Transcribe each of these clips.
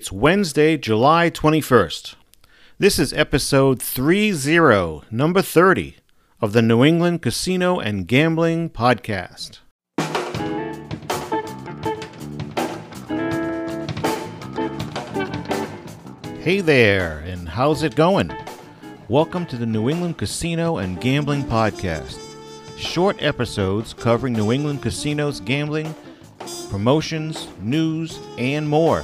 It's Wednesday, July 21st. This is episode 30, number 30, of the New England Casino and Gambling Podcast. Hey there, and how's it going? Welcome to the New England Casino and Gambling Podcast. Short episodes covering New England casinos, gambling, promotions, news, and more.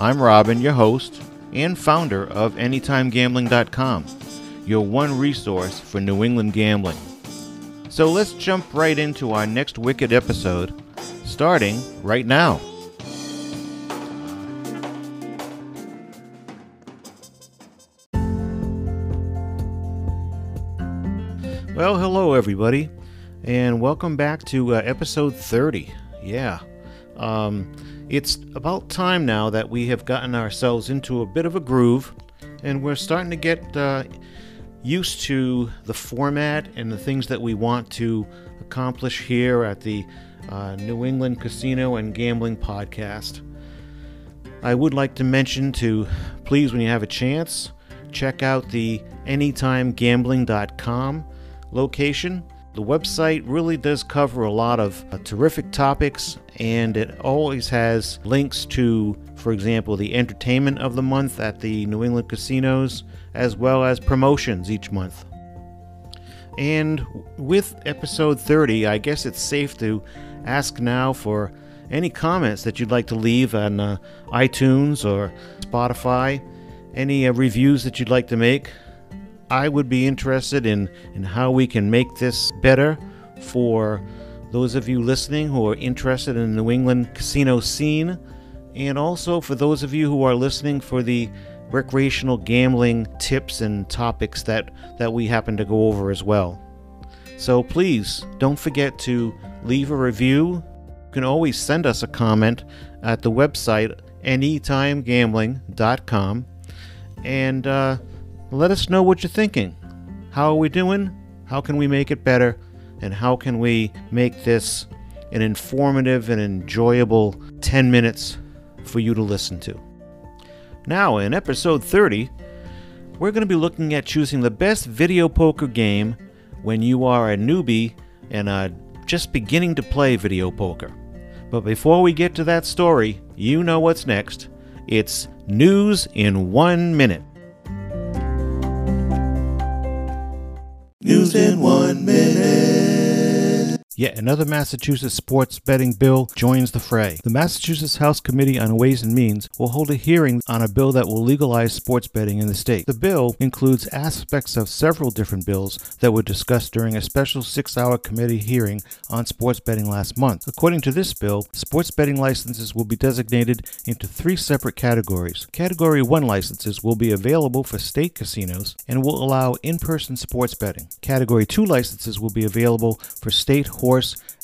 I'm Robin, your host and founder of AnytimeGambling.com, your one resource for New England gambling. So let's jump right into our next Wicked episode, starting right now. Well, hello everybody, and welcome back to episode 30. Yeah. It's about time now that we have gotten ourselves into a bit of a groove, and we're starting to get used to the format and the things that we want to accomplish here at the New England Casino and Gambling Podcast. I would like to mention to please, when you have a chance, check out the AnytimeGambling.com location. The website really does cover a lot of terrific topics, and it always has links to, for example, the entertainment of the month at the New England casinos, as well as promotions each month. And with episode 30, I guess it's safe to ask now for any comments that you'd like to leave on iTunes or Spotify, any reviews that you'd like to make. I would be interested in how we can make this better for those of you listening who are interested in the New England casino scene, and also for those of you who are listening for the recreational gambling tips and topics that we happen to go over as well. So please don't forget to leave a review. You can always send us a comment at the website anytimegambling.com, and let us know what you're thinking. How are we doing? How can we make it better? And how can we make this an informative and enjoyable 10 minutes for you to listen to? Now, in episode 30, we're going to be looking at choosing the best video poker game when you are a newbie and are just beginning to play video poker. But before we get to that story, you know what's next. It's News in 1 Minute. News in 1 minute. Yet another Massachusetts sports betting bill joins the fray. The Massachusetts House Committee on Ways and Means will hold a hearing on a bill that will legalize sports betting in the state. The bill includes aspects of several different bills that were discussed during a special 6-hour committee hearing on sports betting last month. According to this bill, sports betting licenses will be designated into 3 separate categories. Category 1 licenses will be available for state casinos and will allow in-person sports betting. Category 2 licenses will be available for state horse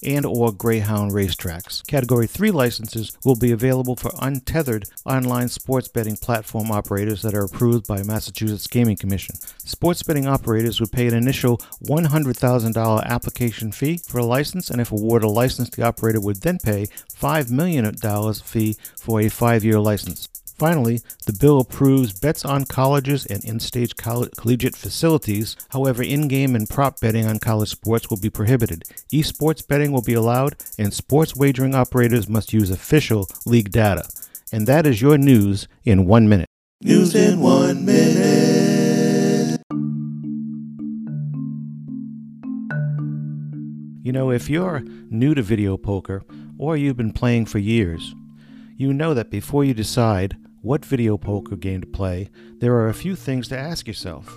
and or greyhound racetracks. Category 3 licenses will be available for untethered online sports betting platform operators that are approved by Massachusetts Gaming Commission. Sports betting operators would pay an initial $100,000 application fee for a license, and if awarded a license, the operator would then pay $5 million fee for a 5-year license. Finally, the bill approves bets on colleges and in-state collegiate facilities. However, in-game and prop betting on college sports will be prohibited. Esports betting will be allowed, and sports wagering operators must use official league data. And that is your news in 1 minute. News in 1 minute. You know, if you're new to video poker, or you've been playing for years, you know that before you decide what video poker game to play, there are a few things to ask yourself.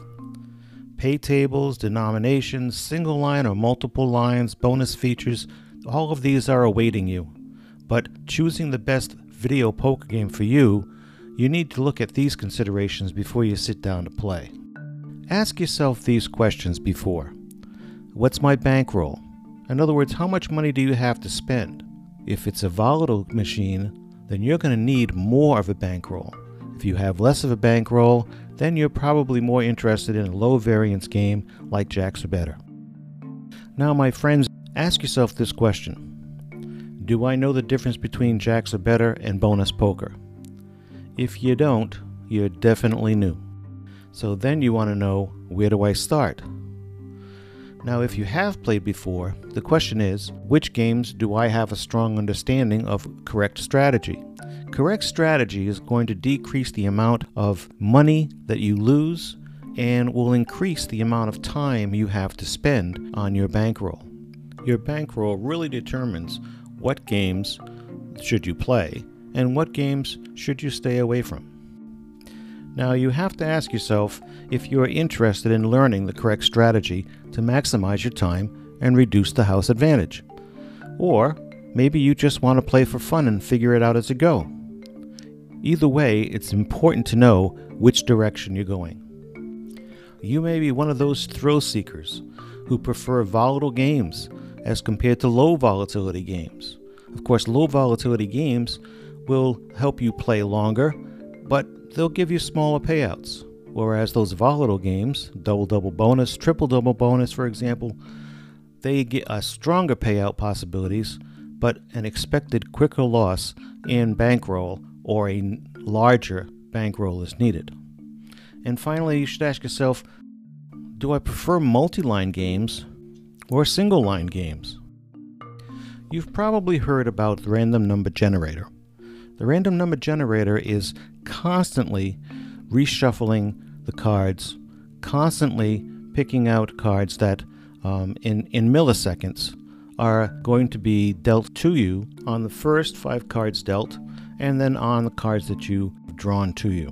Pay tables, denominations, single line or multiple lines, bonus features, all of these are awaiting you. But choosing the best video poker game for you, you need to look at these considerations before you sit down to play. Ask yourself these questions before. What's my bankroll? In other words, how much money do you have to spend? If it's a volatile machine, then you're going to need more of a bankroll. If you have less of a bankroll, then you're probably more interested in a low variance game like jacks or better. Now my friends, ask yourself this question. Do I know the difference between jacks or better and bonus poker? If you don't, you're definitely new. So then you want to know, where do I start? Now, if you have played before, the question is, which games do I have a strong understanding of correct strategy? Correct strategy is going to decrease the amount of money that you lose and will increase the amount of time you have to spend on your bankroll. Your bankroll really determines what games should you play and what games should you stay away from. Now, you have to ask yourself if you are interested in learning the correct strategy to maximize your time and reduce the house advantage. Or maybe you just want to play for fun and figure it out as you go. Either way, it's important to know which direction you're going. You may be one of those thrill seekers who prefer volatile games as compared to low volatility games. Of course, low volatility games will help you play longer, but they'll give you smaller payouts, whereas those volatile games, double-double bonus, triple-double bonus, for example, they get a stronger payout possibilities, but an expected quicker loss in bankroll or a larger bankroll is needed. And finally, you should ask yourself, do I prefer multi-line games or single-line games? You've probably heard about the random number generator. The random number generator is constantly reshuffling the cards, constantly picking out cards that in milliseconds are going to be dealt to you on the first 5 cards dealt and then on the cards that you've drawn to you.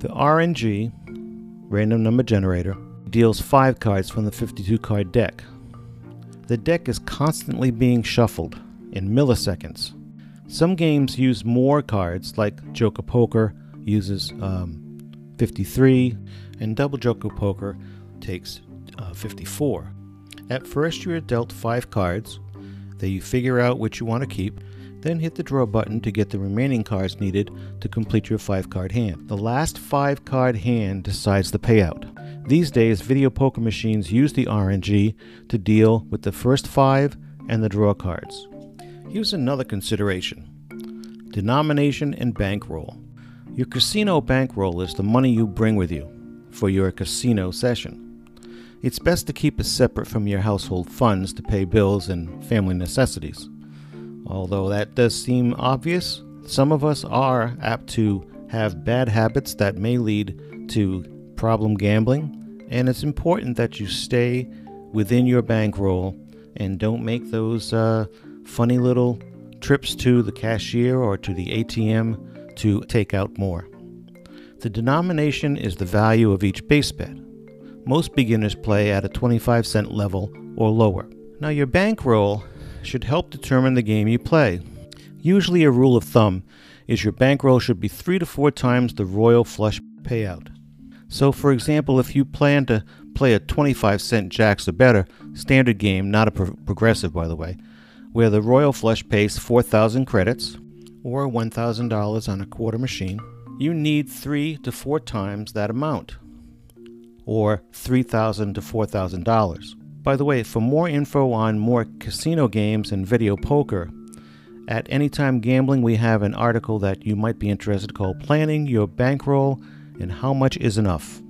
The RNG, random number generator, deals 5 cards from the 52 card deck. The deck is constantly being shuffled in milliseconds. Some games use more cards, like Joker Poker uses 53, and Double Joker Poker takes 54. At first, you are dealt 5 cards, then you figure out which you want to keep, then hit the draw button to get the remaining cards needed to complete your 5 card hand. The last 5 card hand decides the payout. These days, video poker machines use the RNG to deal with the first 5 and the draw cards. Here's another consideration: denomination and bankroll. Your casino bankroll is the money you bring with you for your casino session. It's best to keep it separate from your household funds to pay bills and family necessities. Although that does seem obvious, some of us are apt to have bad habits that may lead to problem gambling, and it's important that you stay within your bankroll and don't make those funny little trips to the cashier or to the ATM to take out more. The denomination is the value of each base bet. Most beginners play at a 25-cent level or lower. Now, your bankroll should help determine the game you play. Usually a rule of thumb is your bankroll should be 3 to 4 times the royal flush payout. So, for example, if you plan to play a 25-cent jacks or better, standard game, not a progressive by the way, where the Royal Flush pays 4,000 credits, or $1,000 on a quarter machine, you need 3 to 4 times that amount, or $3,000 to $4,000. By the way, for more info on more casino games and video poker, at Anytime Gambling we have an article that you might be interested called Planning Your Bankroll and How Much Is Enough.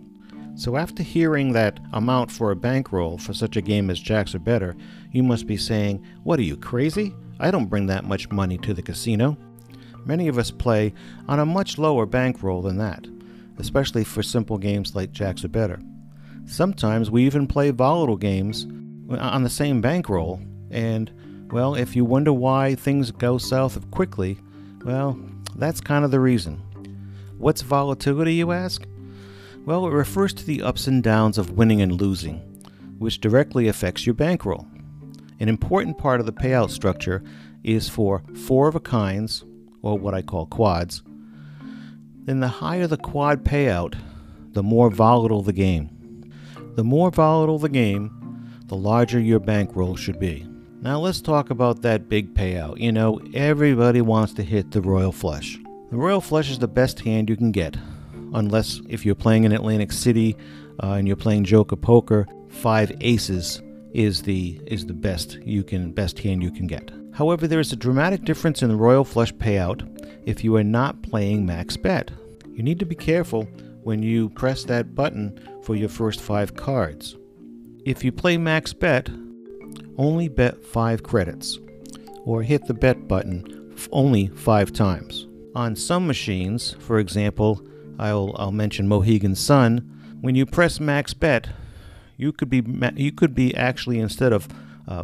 So after hearing that amount for a bankroll for such a game as jacks or better, you must be saying, what are you, crazy? I don't bring that much money to the casino. Many of us play on a much lower bankroll than that, especially for simple games like jacks or better. Sometimes we even play volatile games on the same bankroll, and, well, if you wonder why things go south quickly, well, that's kind of the reason. What's volatility, you ask? Well, it refers to the ups and downs of winning and losing, which directly affects your bankroll. An important part of the payout structure is for four-of-a-kinds, or what I call quads. Then the higher the quad payout, the more volatile the game. The more volatile the game, the larger your bankroll should be. Now let's talk about that big payout. You know, everybody wants to hit the Royal Flush. The Royal Flush is the best hand you can get. Unless if you're playing in Atlantic City and you're playing Joker Poker, 5 aces is the best hand you can get. However, there is a dramatic difference in the Royal Flush payout if you are not playing max bet. You need to be careful when you press that button for your first 5 cards. If you play max bet, only bet 5 credits, or hit the bet button only 5 times. On some machines, for example, I'll mention Mohegan Sun, when you press max bet, you could be actually, instead of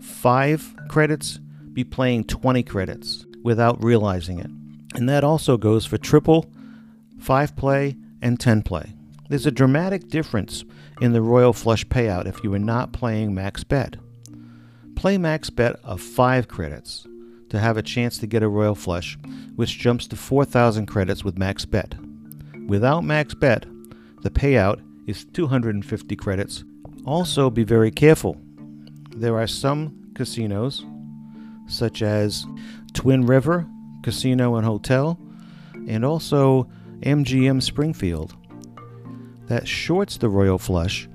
5 credits, be playing 20 credits without realizing it. And that also goes for triple, 5 play, and 10 play. There's a dramatic difference in the Royal Flush payout if you are not playing max bet. Play max bet of 5 credits to have a chance to get a Royal Flush, which jumps to 4,000 credits with max bet. Without max bet, the payout is 250 credits. Also be very careful. There are some casinos, such as Twin River Casino and Hotel, and also MGM Springfield, that shorts the Royal Flush.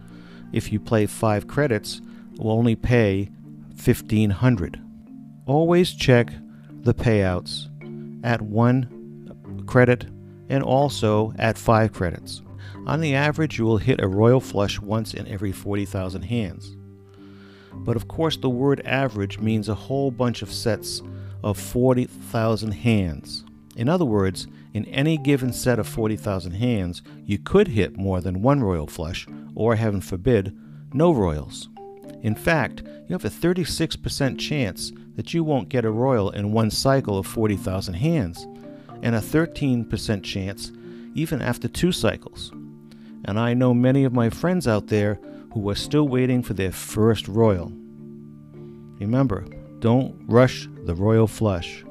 If you play 5 credits, will only pay 1,500. Always check the payouts at 1 credit and also at 5 credits. On the average, you will hit a Royal Flush once in every 40,000 hands. But of course, the word average means a whole bunch of sets of 40,000 hands. In other words, in any given set of 40,000 hands, you could hit more than 1 Royal Flush, or heaven forbid, no Royals. In fact, you have a 36% chance that you won't get a Royal in one cycle of 40,000 hands, and a 13% chance even after 2 cycles. And I know many of my friends out there who are still waiting for their first Royal. Remember, don't rush the Royal Flush.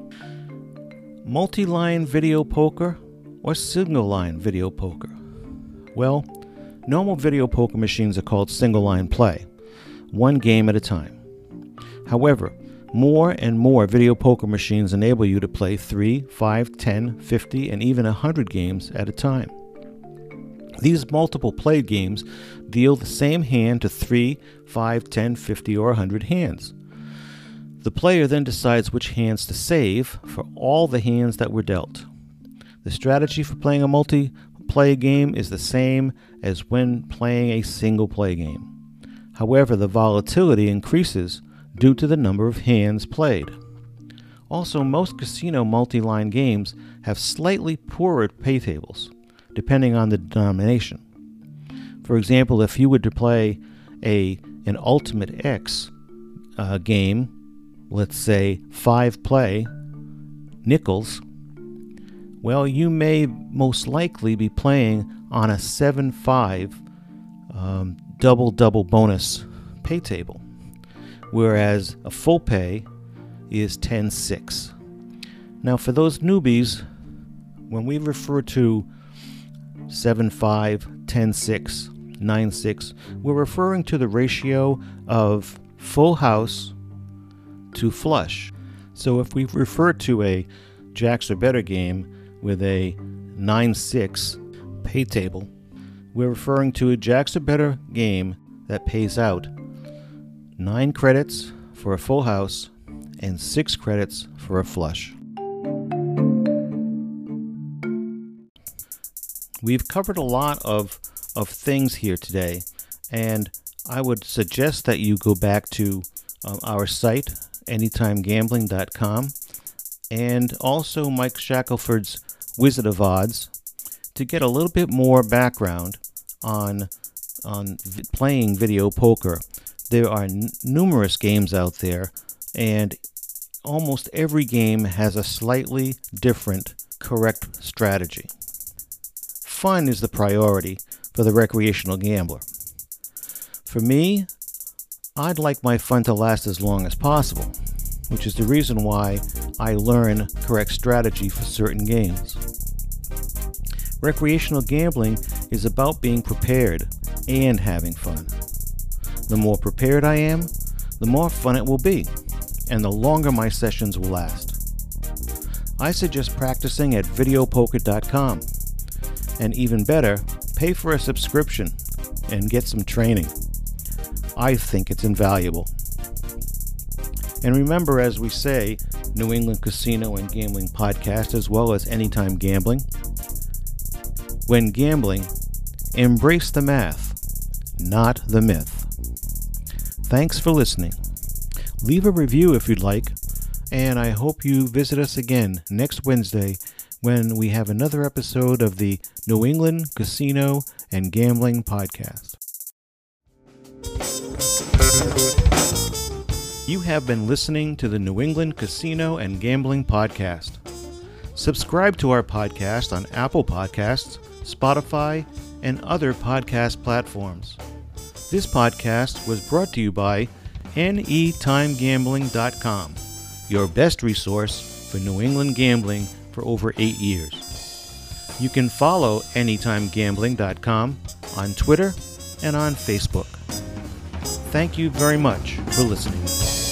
Multi-line video poker or single-line video poker? Well, normal video poker machines are called single-line play, one game at a time. However, more and more video poker machines enable you to play 3, 5, 10, 50, and even 100 games at a time. These multiple play games deal the same hand to 3, 5, 10, 50, or 100 hands. The player then decides which hands to save for all the hands that were dealt. The strategy for playing a multi-play game is the same as when playing a single-play game. However, the volatility increases due to the number of hands played. Also, most casino multi-line games have slightly poorer pay tables, depending on the denomination. For example, if you were to play an Ultimate X game, let's say 5 play, nickels, well, you may most likely be playing on a 7-5 double-double bonus pay table, whereas a full pay is 10-6. Now, for those newbies, when we refer to 7-5, 10-6, 9-6, we're referring to the ratio of full house to flush. So if we refer to a jacks or better game with a 9-6 pay table, we're referring to a jacks or better game that pays out 9 credits for a full house and 6 credits for a flush. We've covered a lot of things here today, and I would suggest that you go back to our site, AnytimeGambling.com, and also Mike Shackelford's Wizard of Odds, to get a little bit more background on playing video poker. There are numerous games out there, and almost every game has a slightly different correct strategy. Fun is the priority for the recreational gambler. For me, I'd like my fun to last as long as possible, which is the reason why I learn correct strategy for certain games. Recreational gambling is about being prepared and having fun. The more prepared I am, the more fun it will be, and the longer my sessions will last. I suggest practicing at videopoker.com, and even better, pay for a subscription and get some training. I think it's invaluable. And remember, as we say, New England Casino and Gambling podcast, as well as Anytime Gambling. When gambling, embrace the math, not the myth. Thanks for listening. Leave a review if you'd like, and I hope you visit us again next Wednesday when we have another episode of the New England Casino and Gambling podcast. You have been listening to the New England Casino and Gambling podcast. Subscribe to our podcast on Apple Podcasts, Spotify, and other podcast platforms. This podcast was brought to you by AnytimeGambling.com, your best resource for New England gambling for over 8 years. You can follow AnytimeGambling.com on Twitter and on Facebook. Thank you very much for listening.